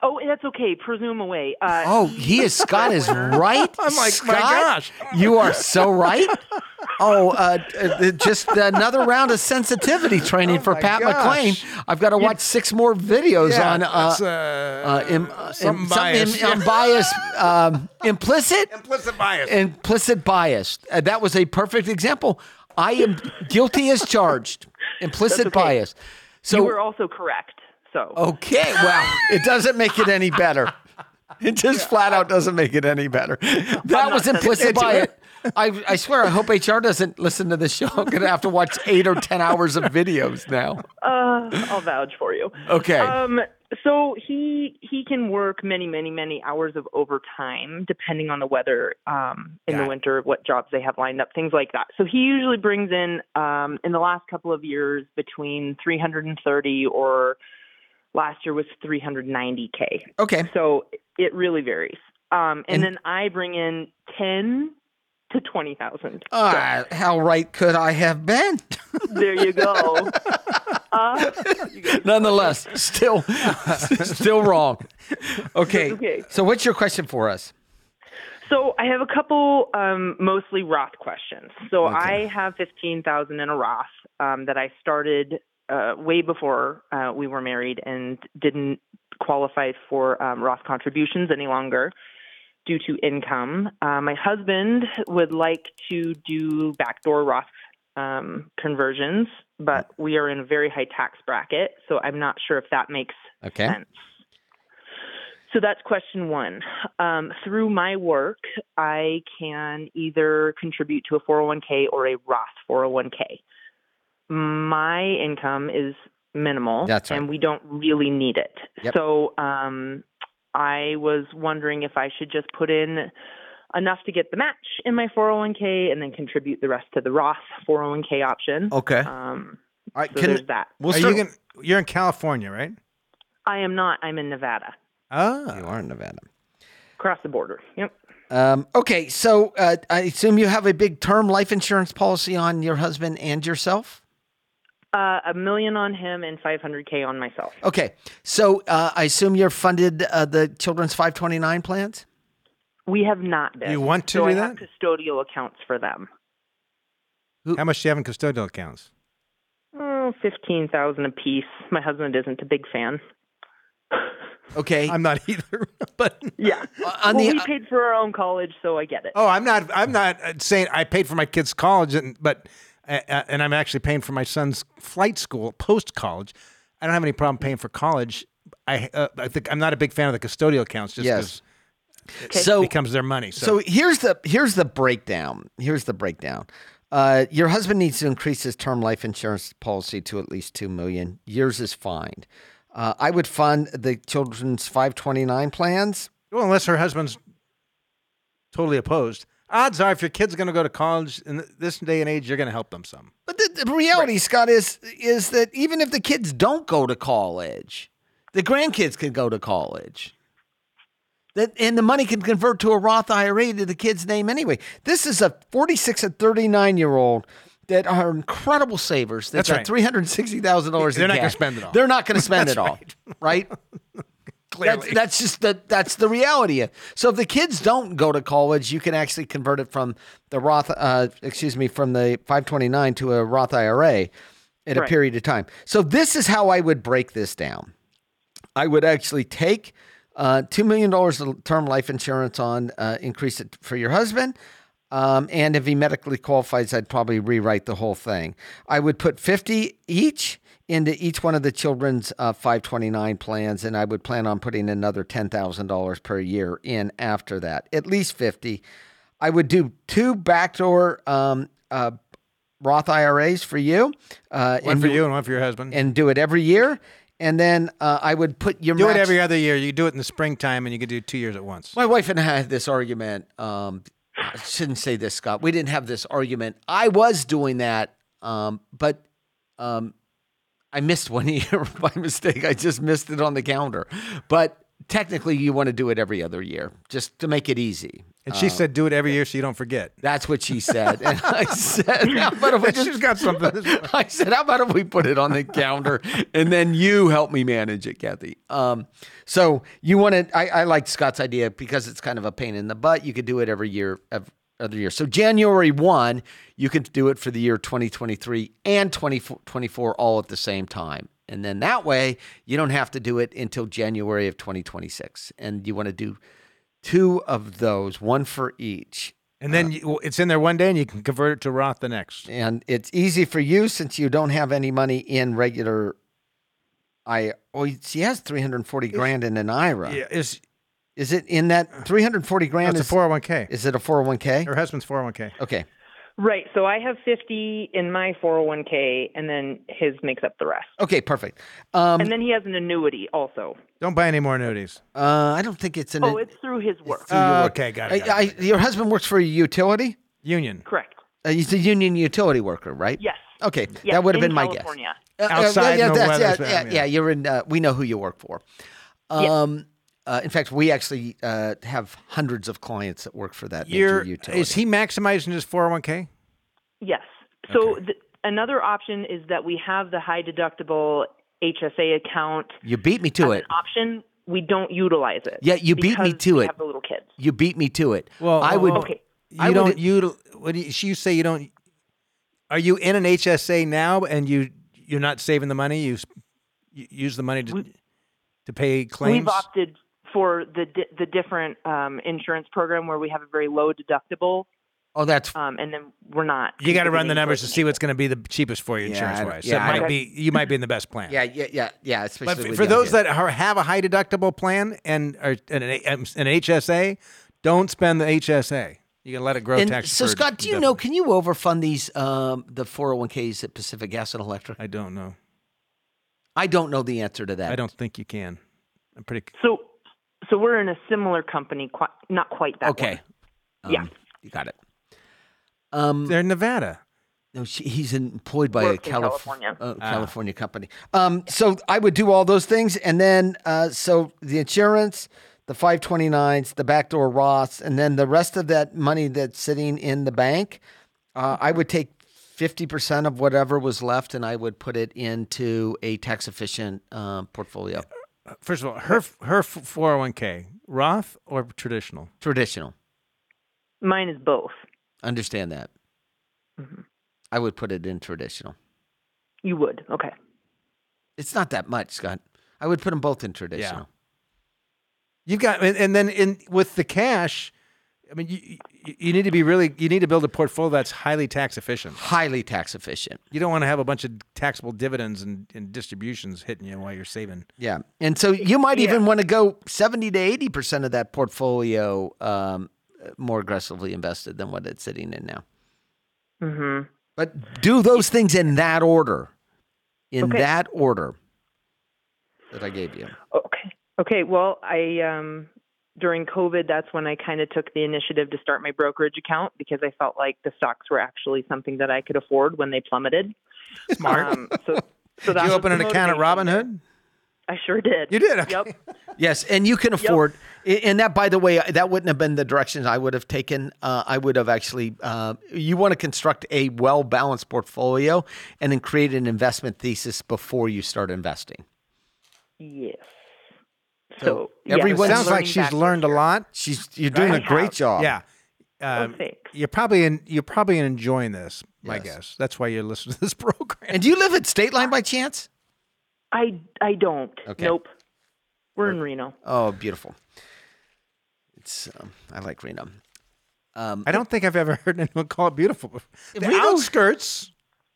Oh, that's okay. Presume away. Uh, oh, he is, Scott is right. I'm like, Scott, my gosh. You are so right. Oh, uh, uh, just another round of sensitivity training oh for Pat gosh. McClain. I've got to watch six more videos yeah, on uh, uh, uh, um, uh, some bias. Im- bias um, implicit? Implicit bias. Implicit bias. Uh, that was a perfect example. I am guilty as charged. Implicit okay. bias. So, you were also correct. So. Okay, well, it doesn't make it any better. It just yeah. flat out doesn't make it any better. That was implicit bias. I, I swear, I hope H R doesn't listen to this show. I'm going to have to watch eight or ten hours of videos now. Uh, I'll vouch for you. Okay. Um, so he he can work many, many, many hours of overtime, depending on the weather um, in yeah. the winter, what jobs they have lined up, things like that. So he usually brings in, um, in the last couple of years, between three hundred thirty or last year was three hundred ninety k. Okay. So it really varies. Um, and, and then I bring in ten to twenty thousand. Uh, so. How right could I have been? There you go. Uh, you Nonetheless, still still wrong. Okay. okay. So what's your question for us? So I have a couple um, mostly Roth questions. So okay. I have fifteen thousand in a Roth um, that I started Uh, way before uh, we were married and didn't qualify for um, Roth contributions any longer due to income. Uh, my husband would like to do backdoor Roth um, conversions, but we are in a very high tax bracket, so I'm not sure if that makes okay. sense. So that's question one. Um, through my work, I can either contribute to a four oh one k or a Roth four oh one k. My income is minimal, That's right. and we don't really need it. Yep. So um, I was wondering if I should just put in enough to get the match in my four oh one k and then contribute the rest to the Roth four oh one k option. Okay. Um, All right, so can, there's that. We'll start, you can, you're in California, right? I am not. I'm in Nevada. Oh. You are in Nevada. Across the border. Yep. Um, okay. So uh, I assume you have a big term life insurance policy on your husband and yourself? Uh, a million on him and five hundred k on myself. Okay. So uh, I assume you're funded uh, the children's five twenty-nine plans? We have not been. You want to so do I that? I have custodial accounts for them. How much do you have in custodial accounts? Oh, fifteen thousand a piece. My husband isn't a big fan. Okay. I'm not either, but yeah. On well, the, we paid for our own college, so I get it. Oh, I'm not I'm not saying I paid for my kids' college and but Uh, and I'm actually paying for my son's flight school post-college. I don't have any problem paying for college. I, uh, I think I'm not a big fan of the custodial accounts just because yes. it so, becomes their money. So. so here's the here's the breakdown. Here's the breakdown. Uh, your husband needs to increase his term life insurance policy to at least two million dollars. Yours is fine. Uh, I would fund the children's five twenty-nine plans. Well, unless her husband's totally opposed. Odds are if your kid's going to go to college in this day and age, you're going to help them some. But the, the reality, right. Scott, is is that even if the kids don't go to college, the grandkids can go to college. That And the money can convert to a Roth I R A to the kid's name anyway. This is a forty-six and thirty-nine-year-old that are incredible savers. That's right. three hundred sixty thousand dollars in cash. They're not going to spend it all. They're not going to spend it all, right? Clearly. That's, that's just the, that's the reality. So if the kids don't go to college, you can actually convert it from the Roth, uh, excuse me, from the five twenty-nine to a Roth I R A at right. a period of time. So this is how I would break this down. I would actually take uh, two million dollars of term life insurance on, uh, increase it for your husband. Um, and if he medically qualifies, I'd probably rewrite the whole thing. I would put fifty each into each one of the children's uh, five twenty-nine plans, and I would plan on putting another ten thousand dollars per year in after that, at least fifty. I would do two backdoor um, uh, Roth I R As for you. Uh, one for you and one for your husband. And do it every year. And then uh, I would put your do match- it every other year. You do it in the springtime, and you could do two years at once. My wife and I had this argument. Um, I shouldn't say this, Scott. We didn't have this argument. I was doing that, um, but um, I missed one year by mistake. I just missed it on the calendar. But technically, you want to do it every other year just to make it easy. And she um, said, do it every year so you don't forget. That's what she said. And I said, how about if we just, she's got something. I said, how about if we put it on the calendar and then you help me manage it, Kathy? Um, so you want to, I, I like Scott's idea because it's kind of a pain in the butt. You could do it every year, every other year. So January first, you could do it for the year twenty twenty-three and twenty twenty-four all at the same time. And then that way you don't have to do it until January of twenty twenty-six. And you want to do two of those, one for each. And then uh, you, it's in there one day and you can convert it to Roth the next. And it's easy for you since you don't have any money in regular I R A. Oh, she has three hundred forty grand in an I R A. Yeah, is, is it in that three hundred forty grand? No, it's is, a four oh one k. Is it a four oh one k? Her husband's four oh one k. Okay. Right. So I have fifty in my four oh one k and then his makes up the rest. Okay, perfect. Um, and then he has an annuity also. Don't buy any more annuities. Uh, I don't think it's an Oh, it's through his work. Through uh, work. Okay, got it. Got I, it. I, your husband works for a utility? Union. Correct. Uh, he's a union utility worker, right? Yes. Okay, yes, that would have been California. My guess. Uh, Outside uh, yeah, no weather. Yeah, yeah, yeah. yeah, you're in, uh, we know who you work for. Um, yes. Uh, in fact, we actually uh, have hundreds of clients that work for that You're, major utility. Is he maximizing his four oh one k? Yes. So okay. th- another option is that we have the high deductible H S A account. You beat me to it. As an option, we don't utilize it. Yeah, you beat me to it. Because we have the little kids. You beat me to it. Well, I would. Okay. You I don't util. What do you, you say? You don't. Are you in an H S A now, and you you're not saving the money? You, you use the money to we, to pay claims. We've opted for the di- the different um, insurance program where we have a very low deductible. Oh, that's um, and then we're not. You got to run the numbers to see what's going to be the cheapest for you insurance wise. Yeah, yeah, so it might be you might be in the best plan. Yeah, yeah, yeah, yeah. Especially but f- with for those kids that are, have a high deductible plan and are and an, an H S A, don't spend the H S A. You can let it grow tax. So Scott, do you know? Can you overfund these um, the four oh one k's at Pacific Gas and Electric? I don't know. I don't know the answer to that. I don't think you can. I'm pretty so. So we're in a similar company, qu- not quite that okay. Um, yeah. You got it. Um, They're in Nevada. No, she, he's employed by Works a Calif- California. Uh, ah. California company. Um, so I would do all those things. And then, uh, so the insurance, the five twenty-nines, the backdoor Roths, and then the rest of that money that's sitting in the bank, uh, I would take fifty percent of whatever was left and I would put it into a tax efficient um, portfolio. Yeah. First of all, her her four oh one k, Roth or traditional? Traditional. Mine is both. Understand that. Mm-hmm. I would put it in traditional. You would? Okay. It's not that much, Scott. I would put them both in traditional. Yeah. You've got, and, and then in with the cash, I mean, you, you you need to be really, you need to build a portfolio that's highly tax efficient. Highly tax efficient. You don't want to have a bunch of taxable dividends and, and distributions hitting you while you're saving. Yeah. And so you might even yeah. want to go seventy to eighty percent of that portfolio um, more aggressively invested than what it's sitting in now. Mm-hmm. But do those things in that order, in okay. that order that I gave you. Okay. Okay. Well, I... Um... During COVID, that's when I kind of took the initiative to start my brokerage account because I felt like the stocks were actually something that I could afford when they plummeted. Smart. Um, so, so that did you open an account at Robinhood? I sure did. You did? Okay. Yep. Yes, and you can afford yep. – and that, by the way, that wouldn't have been the direction I would have taken. Uh, I would have actually uh, – you want to construct a well-balanced portfolio and then create an investment thesis before you start investing. Yes. So, so everyone sounds like she's learned a lot. She's you're doing right? a great job. Yeah. Um, well, you're probably in, you're probably enjoying this, yes. I guess. That's why you're listening to this program. And do you live at State Line by chance? I, I don't. Okay. Nope. We're in Reno. Oh, beautiful. It's um, I like Reno. Um, I don't think I've ever heard anyone call it beautiful before. The Reno, outskirts,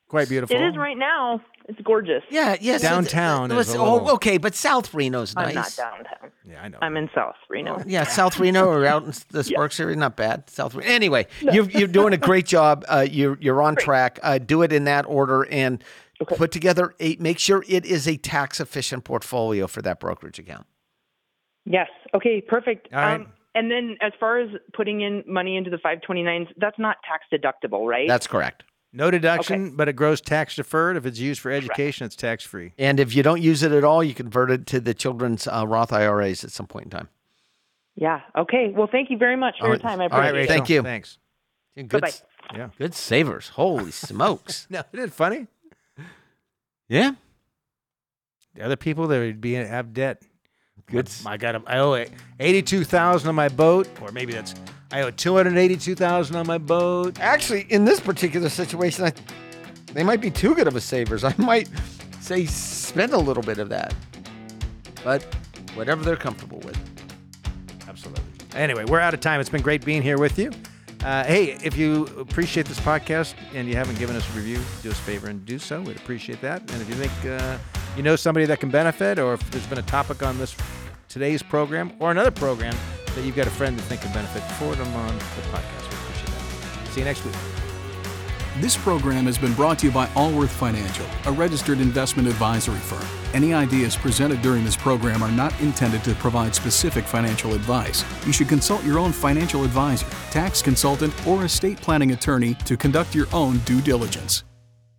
quite beautiful. It is right now. It's gorgeous. Yeah, yes. Downtown it's, it's, is a little... Oh, okay, but South Reno's nice. I'm not downtown. Yeah, I know. I'm in South Reno. Oh, yeah, South Reno or out in the Sparks yeah. area, not bad. South Reno. Anyway, no. you're, you're doing a great job. Uh, you're, you're on great. track. Uh, do it in that order and okay. put together, a, make sure it is a tax-efficient portfolio for that brokerage account. Yes. Okay, perfect. All right. Um, and then as far as putting in money into the five twenty-nines, that's not tax-deductible, right? That's correct. No deduction, okay. but it grows tax deferred. If it's used for education, Correct. It's tax free. And if you don't use it at all, you convert it to the children's uh, Roth I R As at some point in time. Yeah. Okay. Well, thank you very much for all your time. I appreciate all right, it. Thank you. Thanks. Good, Bye-bye. Yeah. Good savers. Holy smokes. No, isn't it funny? Yeah. The other people that would be in, have debt. Good. I got them. I owe eighty-two thousand dollars on my boat, or maybe that's. I owe two hundred eighty-two thousand dollars on my boat. Actually, in this particular situation, I, they might be too good of a savers. I might say spend a little bit of that, but whatever they're comfortable with. Absolutely. Anyway, we're out of time. It's been great being here with you. Uh, hey, if you appreciate this podcast and you haven't given us a review, do us a favor and do so. We'd appreciate that. And if you think uh, you know somebody that can benefit, or if there's been a topic on this today's program or another program, that you've got a friend that thinks can benefit, forward them on the podcast. We appreciate that. See you next week. This program has been brought to you by Allworth Financial, a registered investment advisory firm. Any ideas presented during this program are not intended to provide specific financial advice. You should consult your own financial advisor, tax consultant, or estate planning attorney to conduct your own due diligence.